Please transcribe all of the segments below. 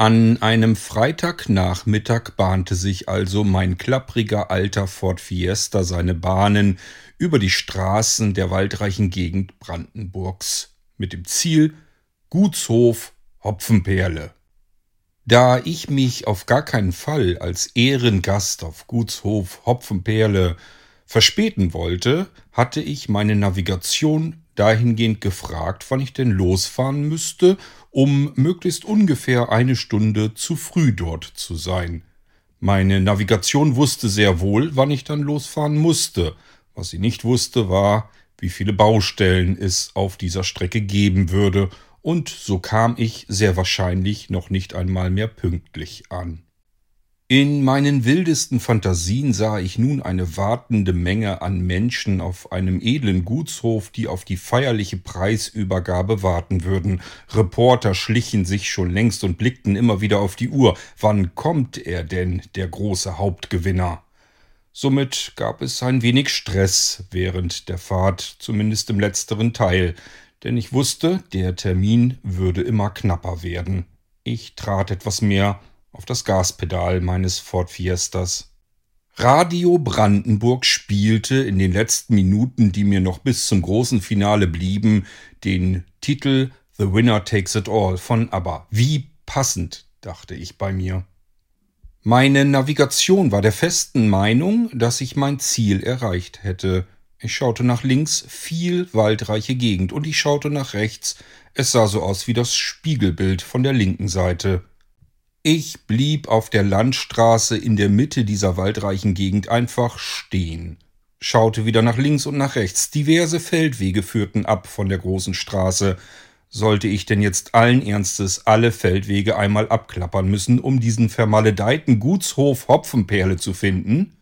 An einem Freitagnachmittag bahnte sich also mein klappriger alter Ford Fiesta seine Bahnen über die Straßen der waldreichen Gegend Brandenburgs mit dem Ziel Gutshof Hopfenperle. Da ich mich auf gar keinen Fall als Ehrengast auf Gutshof Hopfenperle verspäten wollte, hatte ich meine Navigation dahingehend gefragt, wann ich denn losfahren müsste, um möglichst ungefähr eine Stunde zu früh dort zu sein. Meine Navigation wusste sehr wohl, wann ich dann losfahren musste. Was sie nicht wusste, war, wie viele Baustellen es auf dieser Strecke geben würde, und so kam ich sehr wahrscheinlich noch nicht einmal mehr pünktlich an. In meinen wildesten Fantasien sah ich nun eine wartende Menge an Menschen auf einem edlen Gutshof, die auf die feierliche Preisübergabe warten würden. Reporter schlichen sich schon längst und blickten immer wieder auf die Uhr. Wann kommt er denn, der große Hauptgewinner? Somit gab es ein wenig Stress während der Fahrt, zumindest im letzteren Teil, denn ich wusste, der Termin würde immer knapper werden. Ich trat etwas mehr auf das Gaspedal meines Ford Fiestas. Radio Brandenburg spielte in den letzten Minuten, die mir noch bis zum großen Finale blieben, den Titel The Winner Takes It All von ABBA. Wie passend, dachte ich bei mir. Meine Navigation war der festen Meinung, dass ich mein Ziel erreicht hätte. Ich schaute nach links, viel waldreiche Gegend, und ich schaute nach rechts. Es sah so aus wie das Spiegelbild von der linken Seite. Ich blieb auf der Landstraße in der Mitte dieser waldreichen Gegend einfach stehen, schaute wieder nach links und nach rechts. Diverse Feldwege führten ab von der großen Straße. Sollte ich denn jetzt allen Ernstes alle Feldwege einmal abklappern müssen, um diesen vermaledeiten Gutshof Hopfenperle zu finden?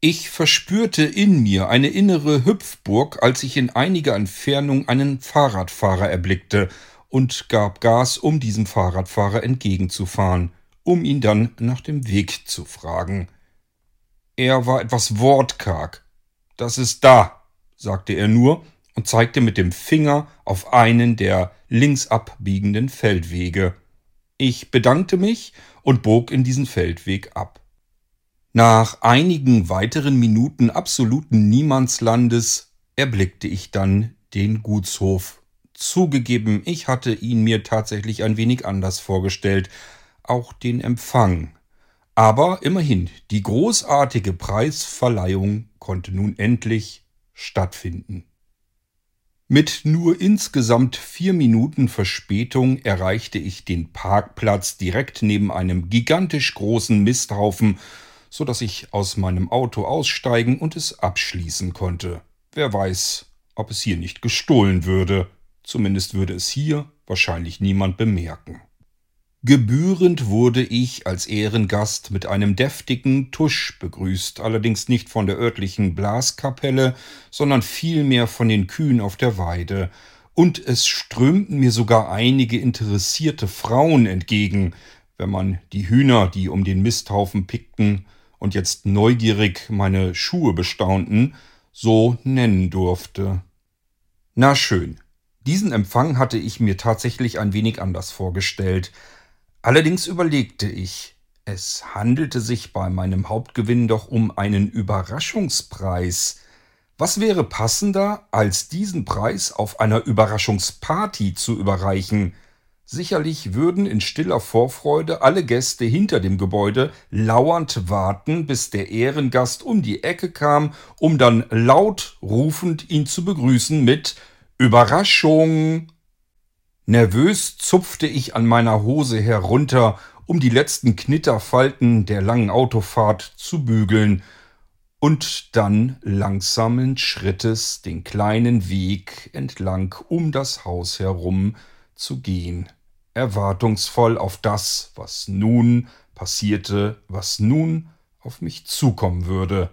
Ich verspürte in mir eine innere Hüpfburg, als ich in einiger Entfernung einen Fahrradfahrer erblickte, und gab Gas, um diesem Fahrradfahrer entgegenzufahren, um ihn dann nach dem Weg zu fragen. Er war etwas wortkarg. »Das ist da«, sagte er nur und zeigte mit dem Finger auf einen der links abbiegenden Feldwege. Ich bedankte mich und bog in diesen Feldweg ab. Nach einigen weiteren Minuten absoluten Niemandslandes erblickte ich dann den Gutshof. Zugegeben, ich hatte ihn mir tatsächlich ein wenig anders vorgestellt, auch den Empfang. Aber immerhin, die großartige Preisverleihung konnte nun endlich stattfinden. Mit nur insgesamt 4 Minuten Verspätung erreichte ich den Parkplatz direkt neben einem gigantisch großen Misthaufen, so dass ich aus meinem Auto aussteigen und es abschließen konnte. Wer weiß, ob es hier nicht gestohlen würde. Zumindest würde es hier wahrscheinlich niemand bemerken. Gebührend wurde ich als Ehrengast mit einem deftigen Tusch begrüßt, allerdings nicht von der örtlichen Blaskapelle, sondern vielmehr von den Kühen auf der Weide. Und es strömten mir sogar einige interessierte Frauen entgegen, wenn man die Hühner, die um den Misthaufen pickten und jetzt neugierig meine Schuhe bestaunten, so nennen durfte. Na schön. Diesen Empfang hatte ich mir tatsächlich ein wenig anders vorgestellt. Allerdings überlegte ich, es handelte sich bei meinem Hauptgewinn doch um einen Überraschungspreis. Was wäre passender, als diesen Preis auf einer Überraschungsparty zu überreichen? Sicherlich würden in stiller Vorfreude alle Gäste hinter dem Gebäude lauernd warten, bis der Ehrengast um die Ecke kam, um dann laut rufend ihn zu begrüßen mit Überraschung! Nervös zupfte ich an meiner Hose herunter, um die letzten Knitterfalten der langen Autofahrt zu bügeln, und dann langsamen Schrittes den kleinen Weg entlang um das Haus herum zu gehen, erwartungsvoll auf das, was nun passierte, was nun auf mich zukommen würde.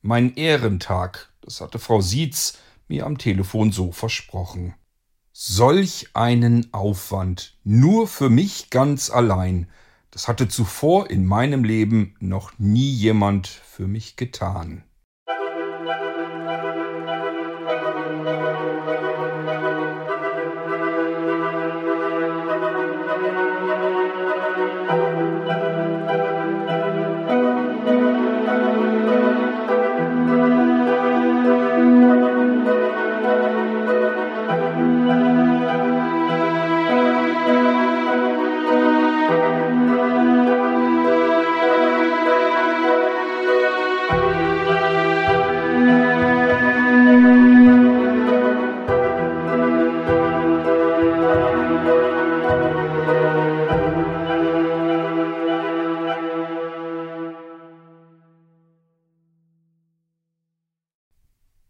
Mein Ehrentag, das hatte Frau Siez mir am Telefon so versprochen. Solch einen Aufwand, nur für mich ganz allein, das hatte zuvor in meinem Leben noch nie jemand für mich getan.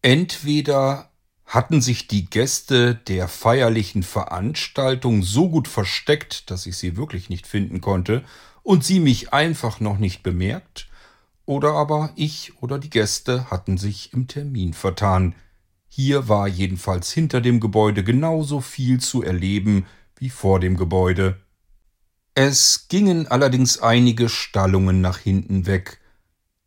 Entweder hatten sich die Gäste der feierlichen Veranstaltung so gut versteckt, dass ich sie wirklich nicht finden konnte und sie mich einfach noch nicht bemerkt, oder aber ich oder die Gäste hatten sich im Termin vertan. Hier war jedenfalls hinter dem Gebäude genauso viel zu erleben wie vor dem Gebäude. Es gingen allerdings einige Stallungen nach hinten weg.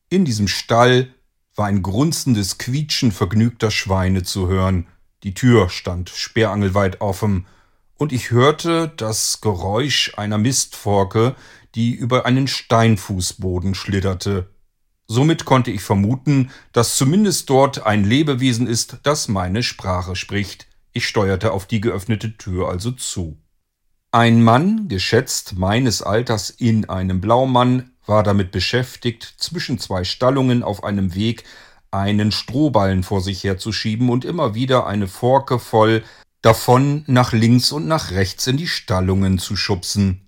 In diesem Stall war ein grunzendes Quietschen vergnügter Schweine zu hören. Die Tür stand sperrangelweit offen, und ich hörte das Geräusch einer Mistforke, die über einen Steinfußboden schlitterte. Somit konnte ich vermuten, dass zumindest dort ein Lebewesen ist, das meine Sprache spricht. Ich steuerte auf die geöffnete Tür also zu. Ein Mann, geschätzt meines Alters in einem Blaumann, war damit beschäftigt, zwischen zwei Stallungen auf einem Weg einen Strohballen vor sich herzuschieben und immer wieder eine Forke voll davon nach links und nach rechts in die Stallungen zu schubsen.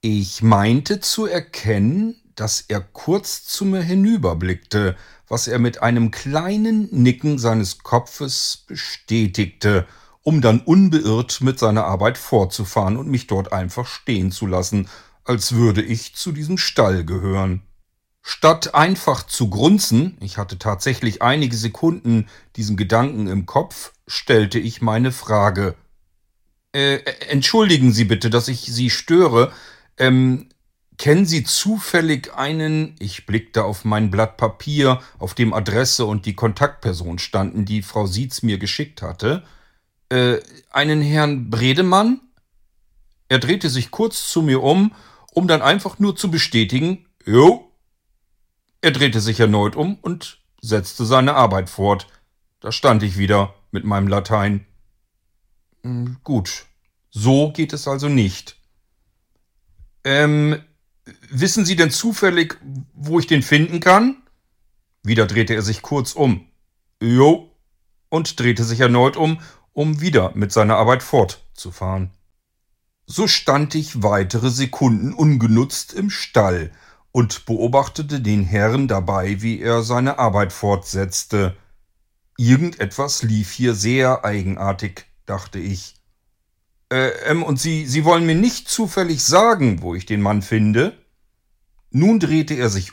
Ich meinte zu erkennen, dass er kurz zu mir hinüberblickte, was er mit einem kleinen Nicken seines Kopfes bestätigte, um dann unbeirrt mit seiner Arbeit fortzufahren und mich dort einfach stehen zu lassen, als würde ich zu diesem Stall gehören. Statt einfach zu grunzen, ich hatte tatsächlich einige Sekunden diesen Gedanken im Kopf, stellte ich meine Frage. Entschuldigen Sie bitte, dass ich Sie störe. Kennen Sie zufällig einen... Ich blickte auf mein Blatt Papier, auf dem Adresse und die Kontaktperson standen, die Frau Siez mir geschickt hatte. Einen Herrn Bredemann? Er drehte sich kurz zu mir um dann einfach nur zu bestätigen, jo. Er drehte sich erneut um und setzte seine Arbeit fort. Da stand ich wieder mit meinem Latein. Gut, so geht es also nicht. Wissen Sie denn zufällig, wo ich den finden kann? Wieder drehte er sich kurz um. Jo. Und drehte sich erneut um wieder mit seiner Arbeit fortzufahren. So stand ich weitere Sekunden ungenutzt im Stall und beobachtete den Herrn dabei, wie er seine Arbeit fortsetzte. Irgendetwas lief hier sehr eigenartig, dachte ich. Und Sie wollen mir nicht zufällig sagen, wo ich den Mann finde? Nun drehte er sich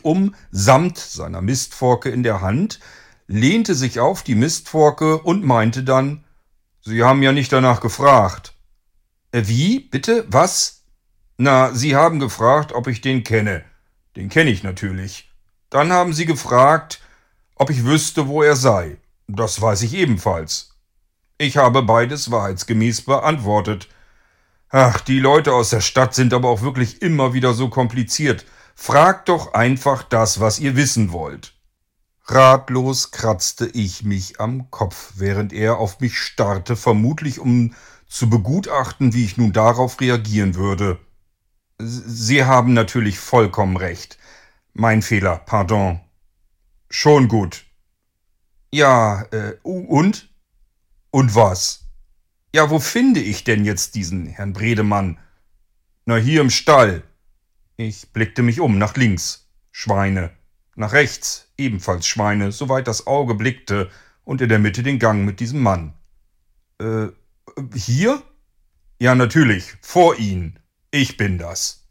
samt seiner Mistforke in der Hand, lehnte sich auf die Mistforke und meinte dann, »Sie haben ja nicht danach gefragt.« »Wie? Bitte? Was?« »Na, Sie haben gefragt, ob ich den kenne. Den kenne ich natürlich. Dann haben Sie gefragt, ob ich wüsste, wo er sei. Das weiß ich ebenfalls. Ich habe beides wahrheitsgemäß beantwortet. Ach, die Leute aus der Stadt sind aber auch wirklich immer wieder so kompliziert. Fragt doch einfach das, was ihr wissen wollt.« Ratlos kratzte ich mich am Kopf, während er auf mich starrte, vermutlich um zu begutachten, wie ich nun darauf reagieren würde. »Sie haben natürlich vollkommen recht. Mein Fehler, pardon.« »Schon gut.« »Ja, und?« »Und was?« »Ja, wo finde ich denn jetzt diesen Herrn Bredemann?« »Na, hier im Stall.« Ich blickte mich nach links. Schweine. Nach rechts, ebenfalls Schweine, soweit das Auge blickte, und in der Mitte den Gang mit diesem Mann. Hier? Ja, natürlich, vor Ihnen. Ich bin das.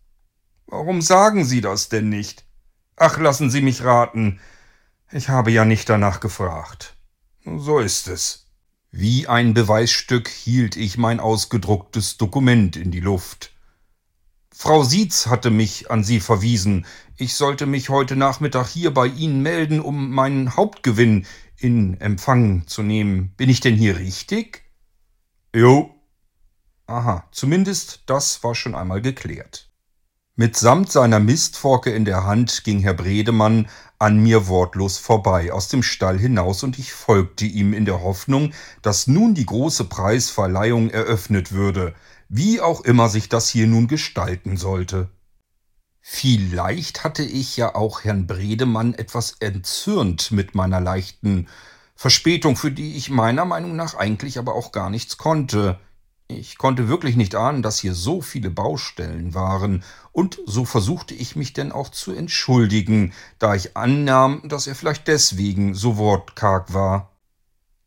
Warum sagen Sie das denn nicht? Ach, lassen Sie mich raten. Ich habe ja nicht danach gefragt. So ist es. Wie ein Beweisstück hielt ich mein ausgedrucktes Dokument in die Luft. Frau Siez hatte mich an Sie verwiesen. Ich sollte mich heute Nachmittag hier bei Ihnen melden, um meinen Hauptgewinn in Empfang zu nehmen. Bin ich denn hier richtig? Jo. Aha, zumindest das war schon einmal geklärt. Mitsamt seiner Mistforke in der Hand ging Herr Bredemann an mir wortlos vorbei, aus dem Stall hinaus, und ich folgte ihm in der Hoffnung, dass nun die große Preisverleihung eröffnet würde. Wie auch immer sich das hier nun gestalten sollte. Vielleicht hatte ich ja auch Herrn Bredemann etwas entzürnt mit meiner leichten Verspätung, für die ich meiner Meinung nach eigentlich aber auch gar nichts konnte. Ich konnte wirklich nicht ahnen, dass hier so viele Baustellen waren, und so versuchte ich mich denn auch zu entschuldigen, da ich annahm, dass er vielleicht deswegen so wortkarg war.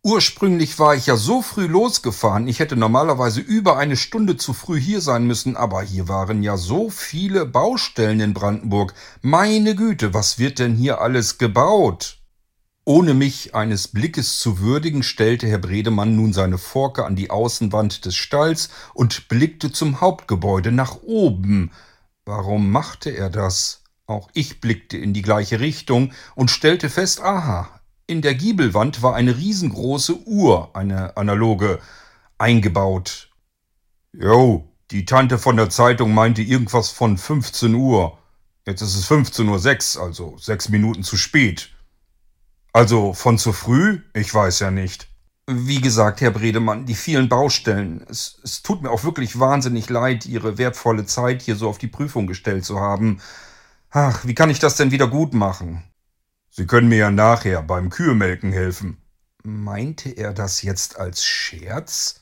Ursprünglich war ich ja so früh losgefahren, ich hätte normalerweise über eine Stunde zu früh hier sein müssen, aber hier waren ja so viele Baustellen in Brandenburg. Meine Güte, was wird denn hier alles gebaut? Ohne mich eines Blickes zu würdigen, stellte Herr Bredemann nun seine Forke an die Außenwand des Stalls und blickte zum Hauptgebäude nach oben. Warum machte er das? Auch ich blickte in die gleiche Richtung und stellte fest, aha, in der Giebelwand war eine riesengroße Uhr, eine analoge, eingebaut. Jo, die Tante von der Zeitung meinte irgendwas von 15 Uhr. Jetzt ist es 15:06 Uhr, also 6 Minuten zu spät. Also von zu früh? Ich weiß ja nicht. Wie gesagt, Herr Bredemann, die vielen Baustellen. Es tut mir auch wirklich wahnsinnig leid, Ihre wertvolle Zeit hier so auf die Prüfung gestellt zu haben. Ach, wie kann ich das denn wieder gut machen? Sie können mir ja nachher beim Kühemelken helfen. Meinte er das jetzt als Scherz?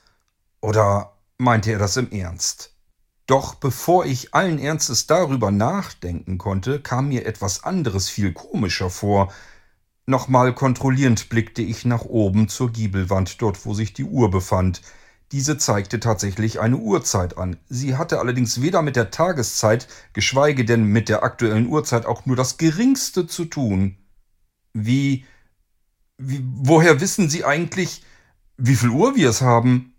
Oder meinte er das im Ernst? Doch bevor ich allen Ernstes darüber nachdenken konnte, kam mir etwas anderes viel komischer vor. Nochmal kontrollierend blickte ich nach oben zur Giebelwand, dort wo sich die Uhr befand. Diese zeigte tatsächlich eine Uhrzeit an. Sie hatte allerdings weder mit der Tageszeit, geschweige denn mit der aktuellen Uhrzeit auch nur das Geringste zu tun. Woher wissen Sie eigentlich, wie viel Uhr wir es haben?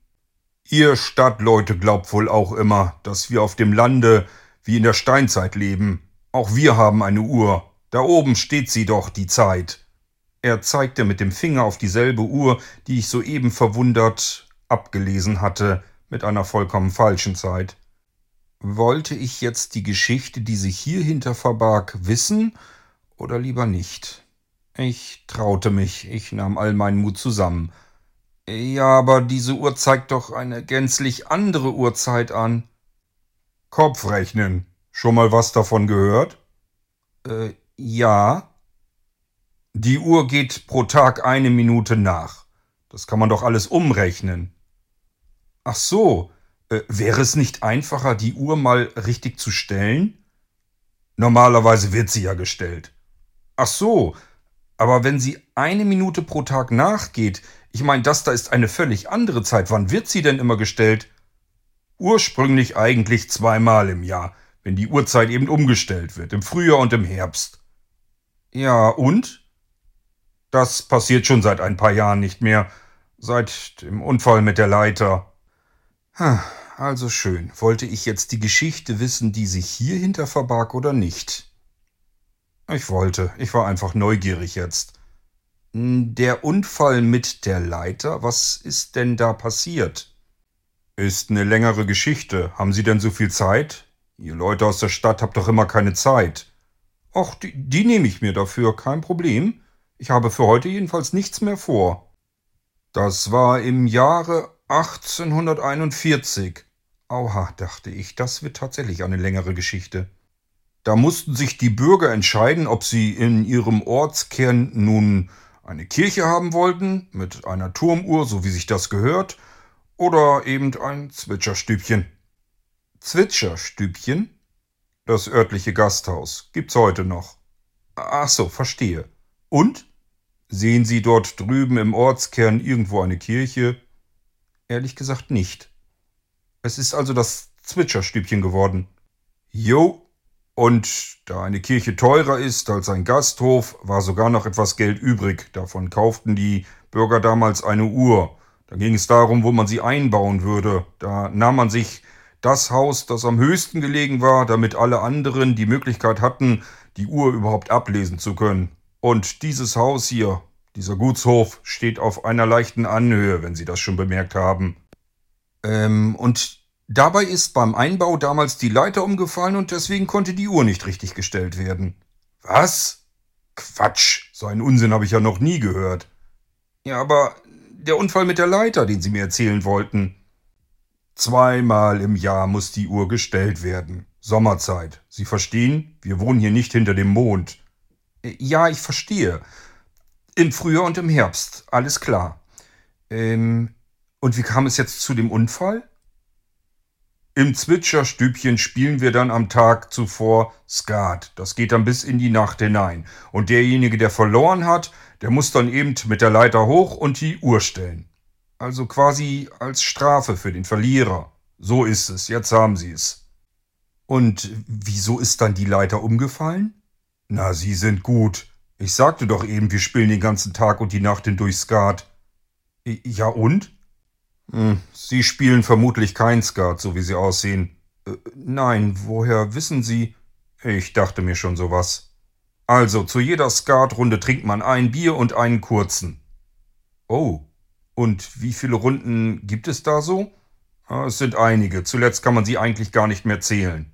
Ihr Stadtleute glaubt wohl auch immer, dass wir auf dem Lande wie in der Steinzeit leben. Auch wir haben eine Uhr. Da oben steht sie doch, die Zeit. Er zeigte mit dem Finger auf dieselbe Uhr, die ich soeben verwundert abgelesen hatte, mit einer vollkommen falschen Zeit. Wollte ich jetzt die Geschichte, die sich hier hinter verbarg, wissen oder lieber nicht? Ich traute mich, ich nahm all meinen Mut zusammen. Ja, aber diese Uhr zeigt doch eine gänzlich andere Uhrzeit an. Kopfrechnen. Schon mal was davon gehört? Ja. Die Uhr geht pro Tag 1 Minute nach. Das kann man doch alles umrechnen. Ach so, wäre es nicht einfacher, die Uhr mal richtig zu stellen? Normalerweise wird sie ja gestellt. Ach so, aber wenn sie 1 Minute pro Tag nachgeht, ich meine, das da ist eine völlig andere Zeit. Wann wird sie denn immer gestellt? Ursprünglich eigentlich 2-mal im Jahr, wenn die Uhrzeit eben umgestellt wird, im Frühjahr und im Herbst. Ja, und? Das passiert schon seit ein paar Jahren nicht mehr. Seit dem Unfall mit der Leiter. Also schön. Wollte ich jetzt die Geschichte wissen, die sich hier hinter verbarg oder nicht? Ich wollte. Ich war einfach neugierig jetzt. Der Unfall mit der Leiter? Was ist denn da passiert? Ist eine längere Geschichte. Haben Sie denn so viel Zeit? Ihr Leute aus der Stadt habt doch immer keine Zeit. Och, die nehme ich mir dafür. Kein Problem. Ich habe für heute jedenfalls nichts mehr vor. Das war im Jahre 1841. Oha, dachte ich, das wird tatsächlich eine längere Geschichte. Da mussten sich die Bürger entscheiden, ob sie in ihrem Ortskern nun eine Kirche haben wollten, mit einer Turmuhr, so wie sich das gehört, oder eben ein Zwitscherstübchen. Zwitscherstübchen? Das örtliche Gasthaus. Gibt's heute noch. Ach so, verstehe. Und? Sehen Sie dort drüben im Ortskern irgendwo eine Kirche? Ehrlich gesagt nicht. Es ist also das Zwitscherstübchen geworden. Jo, und da eine Kirche teurer ist als ein Gasthof, war sogar noch etwas Geld übrig. Davon kauften die Bürger damals eine Uhr. Da ging es darum, wo man sie einbauen würde. Da nahm man sich das Haus, das am höchsten gelegen war, damit alle anderen die Möglichkeit hatten, die Uhr überhaupt ablesen zu können. Und dieses Haus hier, dieser Gutshof, steht auf einer leichten Anhöhe, wenn Sie das schon bemerkt haben. Und dabei ist beim Einbau damals die Leiter umgefallen und deswegen konnte die Uhr nicht richtig gestellt werden. Was? Quatsch, so einen Unsinn habe ich ja noch nie gehört. Ja, aber der Unfall mit der Leiter, den Sie mir erzählen wollten. 2-mal im Jahr muss die Uhr gestellt werden. Sommerzeit. Sie verstehen? Wir wohnen hier nicht hinter dem Mond. Ja, ich verstehe. Im Frühjahr und im Herbst. Alles klar. Und wie kam es jetzt zu dem Unfall? Im Zwitscherstübchen spielen wir dann am Tag zuvor Skat. Das geht dann bis in die Nacht hinein. Und derjenige, der verloren hat, Der muss dann eben mit der Leiter hoch und die Uhr stellen. Also quasi als Strafe für den Verlierer. So ist es, jetzt haben Sie es. Und wieso ist dann die Leiter umgefallen? Na, Sie sind gut. Ich sagte doch eben, wir spielen den ganzen Tag und die Nacht hindurch Skat. Ja und? Sie spielen vermutlich kein Skat, so wie Sie aussehen. Nein, woher wissen Sie? Ich dachte mir schon sowas. Also, zu jeder Skatrunde trinkt man ein Bier und einen kurzen. Oh, und wie viele Runden gibt es da so? Es sind einige. Zuletzt kann man sie eigentlich gar nicht mehr zählen.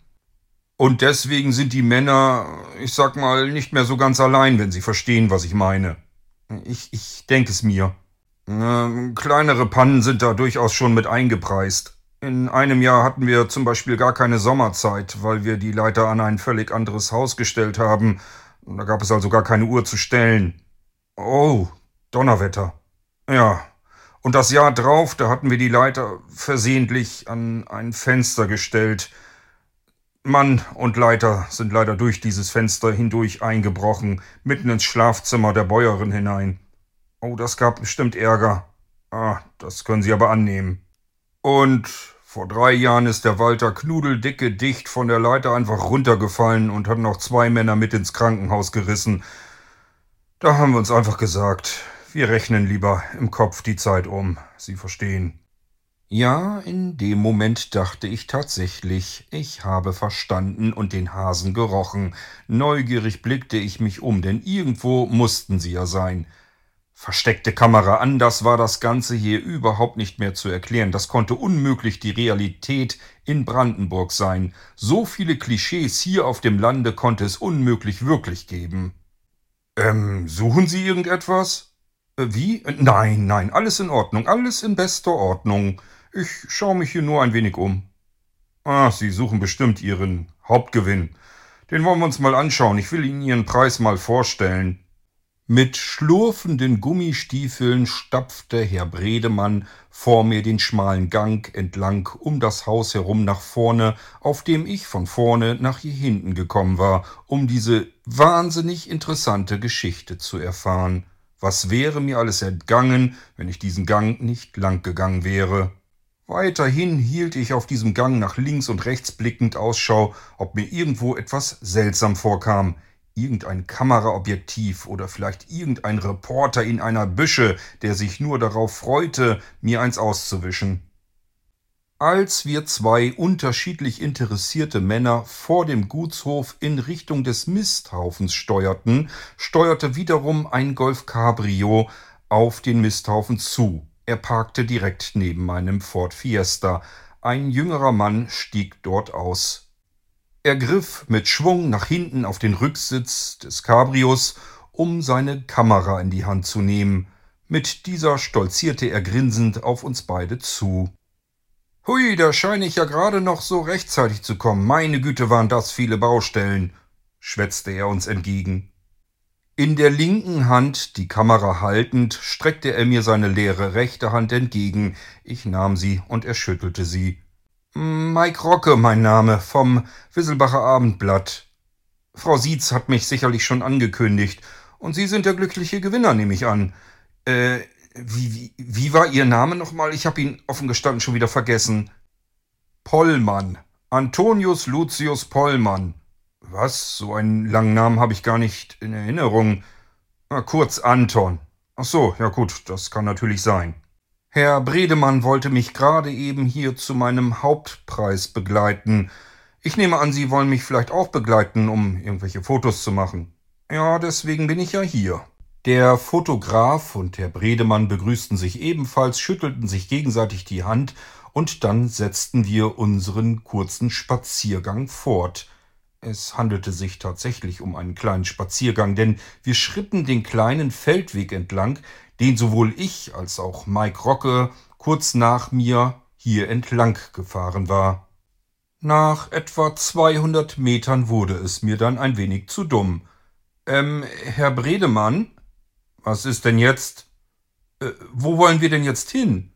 Und deswegen sind die Männer, ich sag mal, nicht mehr so ganz allein, wenn sie verstehen, was ich meine. Ich denke es mir. Kleinere Pannen sind da durchaus schon mit eingepreist. In einem Jahr hatten wir zum Beispiel gar keine Sommerzeit, weil wir die Leiter an ein völlig anderes Haus gestellt haben. Da gab es also gar keine Uhr zu stellen. Oh, Donnerwetter. Ja. Und das Jahr drauf, da hatten wir die Leiter versehentlich an ein Fenster gestellt. Mann und Leiter sind leider durch dieses Fenster hindurch eingebrochen, mitten ins Schlafzimmer der Bäuerin hinein. Oh, das gab bestimmt Ärger. Ah, das können Sie aber annehmen. Und vor 3 Jahren ist der Walter knudeldicke dicht von der Leiter einfach runtergefallen und hat noch 2 Männer mit ins Krankenhaus gerissen. Da haben wir uns einfach gesagt... Wir rechnen lieber im Kopf die Zeit um, Sie verstehen. Ja, in dem Moment dachte ich tatsächlich, ich habe verstanden und den Hasen gerochen. Neugierig blickte ich mich um, denn irgendwo mussten sie ja sein. Versteckte Kamera an, das war das Ganze hier überhaupt nicht mehr zu erklären. Das konnte unmöglich die Realität in Brandenburg sein. So viele Klischees hier auf dem Lande konnte es unmöglich wirklich geben. Suchen Sie irgendetwas? Wie? Nein, alles in Ordnung, alles in bester Ordnung. Ich schaue mich hier nur ein wenig um. Ach, Sie suchen bestimmt Ihren Hauptgewinn. Den wollen wir uns mal anschauen, ich will Ihnen Ihren Preis mal vorstellen. Mit schlurfenden Gummistiefeln stapfte Herr Bredemann vor mir den schmalen Gang entlang um das Haus herum nach vorne, auf dem ich von vorne nach hier hinten gekommen war, um diese wahnsinnig interessante Geschichte zu erfahren. Was wäre mir alles entgangen, wenn ich diesen Gang nicht lang gegangen wäre? Weiterhin hielt ich auf diesem Gang nach links und rechts blickend Ausschau, ob mir irgendwo etwas seltsam vorkam. Irgendein Kameraobjektiv oder vielleicht irgendein Reporter in einer Büsche, der sich nur darauf freute, mir eins auszuwischen. Als wir 2 unterschiedlich interessierte Männer vor dem Gutshof in Richtung des Misthaufens steuerten, steuerte wiederum ein Golf Cabrio auf den Misthaufen zu. Er parkte direkt neben meinem Ford Fiesta. Ein jüngerer Mann stieg dort aus. Er griff mit Schwung nach hinten auf den Rücksitz des Cabrios, um seine Kamera in die Hand zu nehmen. Mit dieser stolzierte er grinsend auf uns beide zu. »Hui, da scheine ich ja gerade noch so rechtzeitig zu kommen. Meine Güte, waren das viele Baustellen«, schwätzte er uns entgegen. In der linken Hand, die Kamera haltend, streckte er mir seine leere rechte Hand entgegen. Ich nahm sie und er schüttelte sie. »Mike Rocke, mein Name, vom Wisselbacher Abendblatt. Frau Siez hat mich sicherlich schon angekündigt. Und Sie sind der glückliche Gewinner, nehme ich an. Wie war Ihr Name nochmal? Ich habe ihn offen gestanden schon wieder vergessen. Pollmann. Antonius Lucius Pollmann. Was? So einen langen Namen habe ich gar nicht in Erinnerung. Na, kurz Anton. Ach so, ja gut, das kann natürlich sein. Herr Bredemann wollte mich gerade eben hier zu meinem Hauptpreis begleiten. Ich nehme an, Sie wollen mich vielleicht auch begleiten, um irgendwelche Fotos zu machen. Ja, deswegen bin ich ja hier. Der Fotograf und Herr Bredemann begrüßten sich ebenfalls, schüttelten sich gegenseitig die Hand und dann setzten wir unseren kurzen Spaziergang fort. Es handelte sich tatsächlich um einen kleinen Spaziergang, denn wir schritten den kleinen Feldweg entlang, den sowohl ich als auch Mike Rocke kurz nach mir hier entlang gefahren war. Nach etwa 200 Metern wurde es mir dann ein wenig zu dumm. Herr Bredemann... Was ist denn jetzt? Wo wollen wir denn jetzt hin?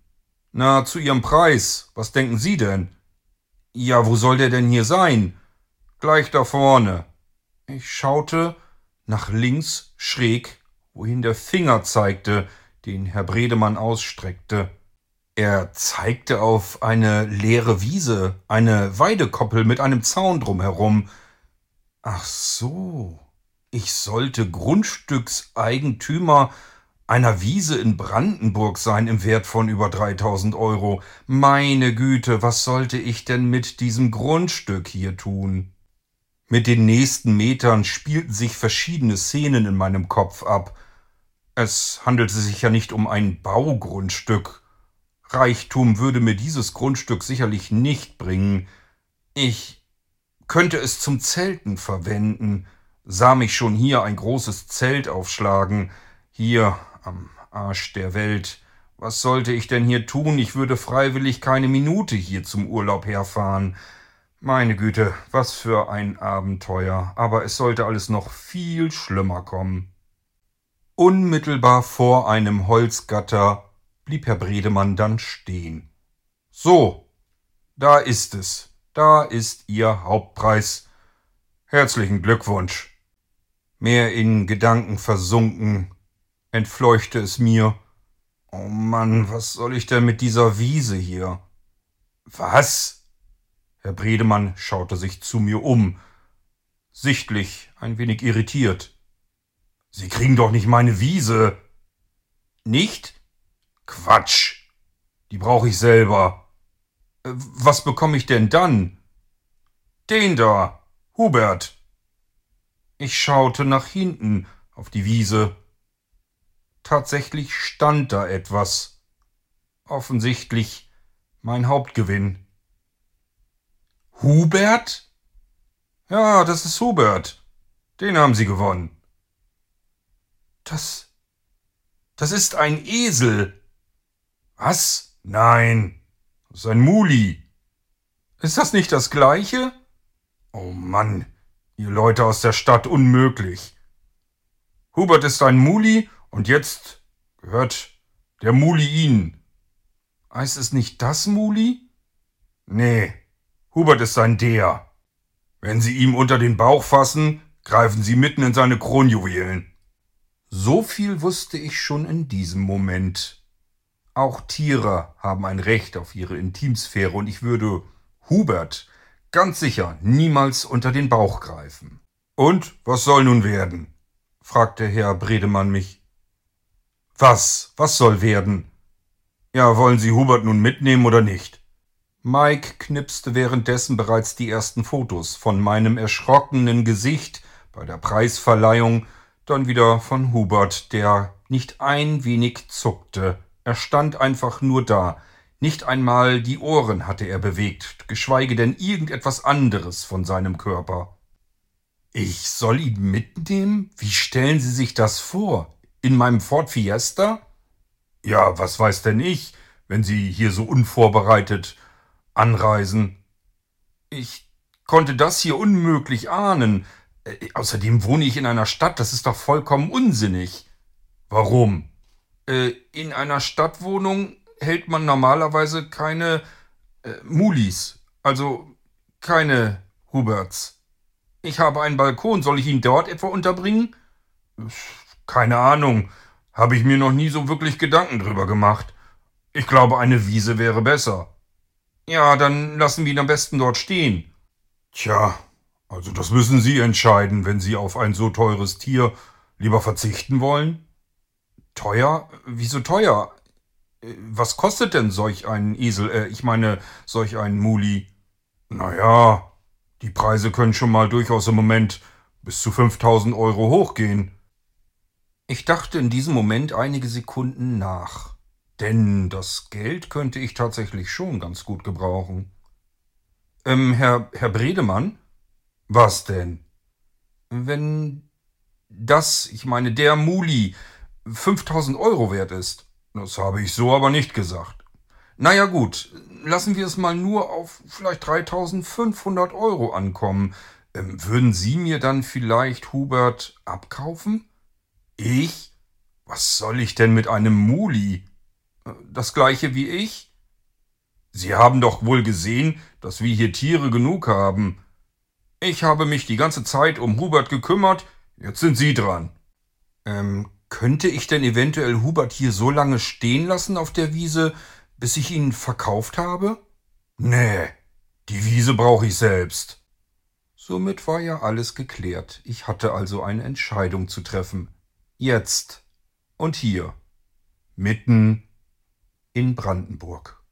Na, zu Ihrem Preis. Was denken Sie denn? Ja, wo soll der denn hier sein? Gleich da vorne. Ich schaute nach links schräg, wohin der Finger zeigte, den Herr Bredemann ausstreckte. Er zeigte auf eine leere Wiese, eine Weidekoppel mit einem Zaun drumherum. Ach so, ich sollte Grundstückseigentümer einer Wiese in Brandenburg sein im Wert von über 3.000 €. Meine Güte, was sollte ich denn mit diesem Grundstück hier tun? Mit den nächsten Metern spielten sich verschiedene Szenen in meinem Kopf ab. Es handelte sich ja nicht um ein Baugrundstück. Reichtum würde mir dieses Grundstück sicherlich nicht bringen. Ich könnte es zum Zelten verwenden, sah mich schon hier ein großes Zelt aufschlagen, hier am Arsch der Welt. Was sollte ich denn hier tun? Ich würde freiwillig keine Minute hier zum Urlaub herfahren. Meine Güte, was für ein Abenteuer, aber es sollte alles noch viel schlimmer kommen. Unmittelbar vor einem Holzgatter blieb Herr Bredemann dann stehen. So, da ist es, da ist Ihr Hauptpreis. Herzlichen Glückwunsch. Mehr in Gedanken versunken, entfleuchte es mir. Oh Mann, was soll ich denn mit dieser Wiese hier? Was? Herr Bredemann schaute sich zu mir um, sichtlich ein wenig irritiert. »Sie kriegen doch nicht meine Wiese!« »Nicht? Quatsch! Die brauche ich selber!« »Was bekomme ich denn dann?« »Den da! Hubert!« Ich schaute nach hinten auf die Wiese. Tatsächlich stand da etwas. Offensichtlich mein Hauptgewinn. »Hubert?« »Ja, das ist Hubert. Den haben Sie gewonnen.« »Das ist ein Esel.« »Was? Nein, das ist ein Muli.« »Ist das nicht das Gleiche?« »Oh Mann, ihr Leute aus der Stadt, unmöglich. Hubert ist ein Muli und jetzt gehört der Muli Ihnen.« »Heißt es nicht das Muli?« »Nee. Hubert ist ein Der. Wenn Sie ihm unter den Bauch fassen, greifen Sie mitten in seine Kronjuwelen.« So viel wusste ich schon in diesem Moment. Auch Tiere haben ein Recht auf ihre Intimsphäre und ich würde Hubert ganz sicher niemals unter den Bauch greifen. »Und was soll nun werden?« fragte Herr Bredemann mich. Was soll werden?« »Ja, wollen Sie Hubert nun mitnehmen oder nicht?« Mike knipste währenddessen bereits die ersten Fotos von meinem erschrockenen Gesicht bei der Preisverleihung, dann wieder von Hubert, der nicht ein wenig zuckte. Er stand einfach nur da. Nicht einmal die Ohren hatte er bewegt, geschweige denn irgendetwas anderes von seinem Körper. »Ich soll ihn mitnehmen? Wie stellen Sie sich das vor? In meinem Ford Fiesta?« »Ja, was weiß denn ich, wenn Sie hier so unvorbereitet anreisen. Ich konnte das hier unmöglich ahnen. Außerdem wohne ich in einer Stadt, das ist doch vollkommen unsinnig.« »Warum?« In einer Stadtwohnung hält man normalerweise keine Mulis, also keine Huberts. Ich habe einen Balkon, soll ich ihn dort etwa unterbringen?« »Keine Ahnung, habe ich mir noch nie so wirklich Gedanken drüber gemacht. Ich glaube, eine Wiese wäre besser.« »Ja, dann lassen wir ihn am besten dort stehen.« »Tja, also das müssen Sie entscheiden, wenn Sie auf ein so teures Tier lieber verzichten wollen.« »Teuer? Wieso teuer? Was kostet denn solch ein Esel, solch ein Muli?« »Naja, die Preise können schon mal durchaus im Moment bis zu 5.000 € hochgehen.« Ich dachte in diesem Moment einige Sekunden nach. Denn das Geld könnte ich tatsächlich schon ganz gut gebrauchen. Herr Bredemann?« »Was denn?« »Wenn der Muli 5.000 € wert ist.« »Das habe ich so aber nicht gesagt.« »Naja gut, lassen wir es mal nur auf vielleicht 3.500 € ankommen. Würden Sie mir dann vielleicht Hubert abkaufen?« »Ich? Was soll ich denn mit einem Muli? Das gleiche wie ich? Sie haben doch wohl gesehen, dass wir hier Tiere genug haben. Ich habe mich die ganze Zeit um Hubert gekümmert, jetzt sind Sie dran.« Könnte ich denn eventuell Hubert hier so lange stehen lassen auf der Wiese, bis ich ihn verkauft habe? Nee, die Wiese brauche ich selbst. Somit war ja alles geklärt. Ich hatte also eine Entscheidung zu treffen. Jetzt und hier. Mitten in Brandenburg.